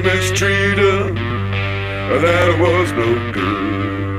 mistreated, that was no good.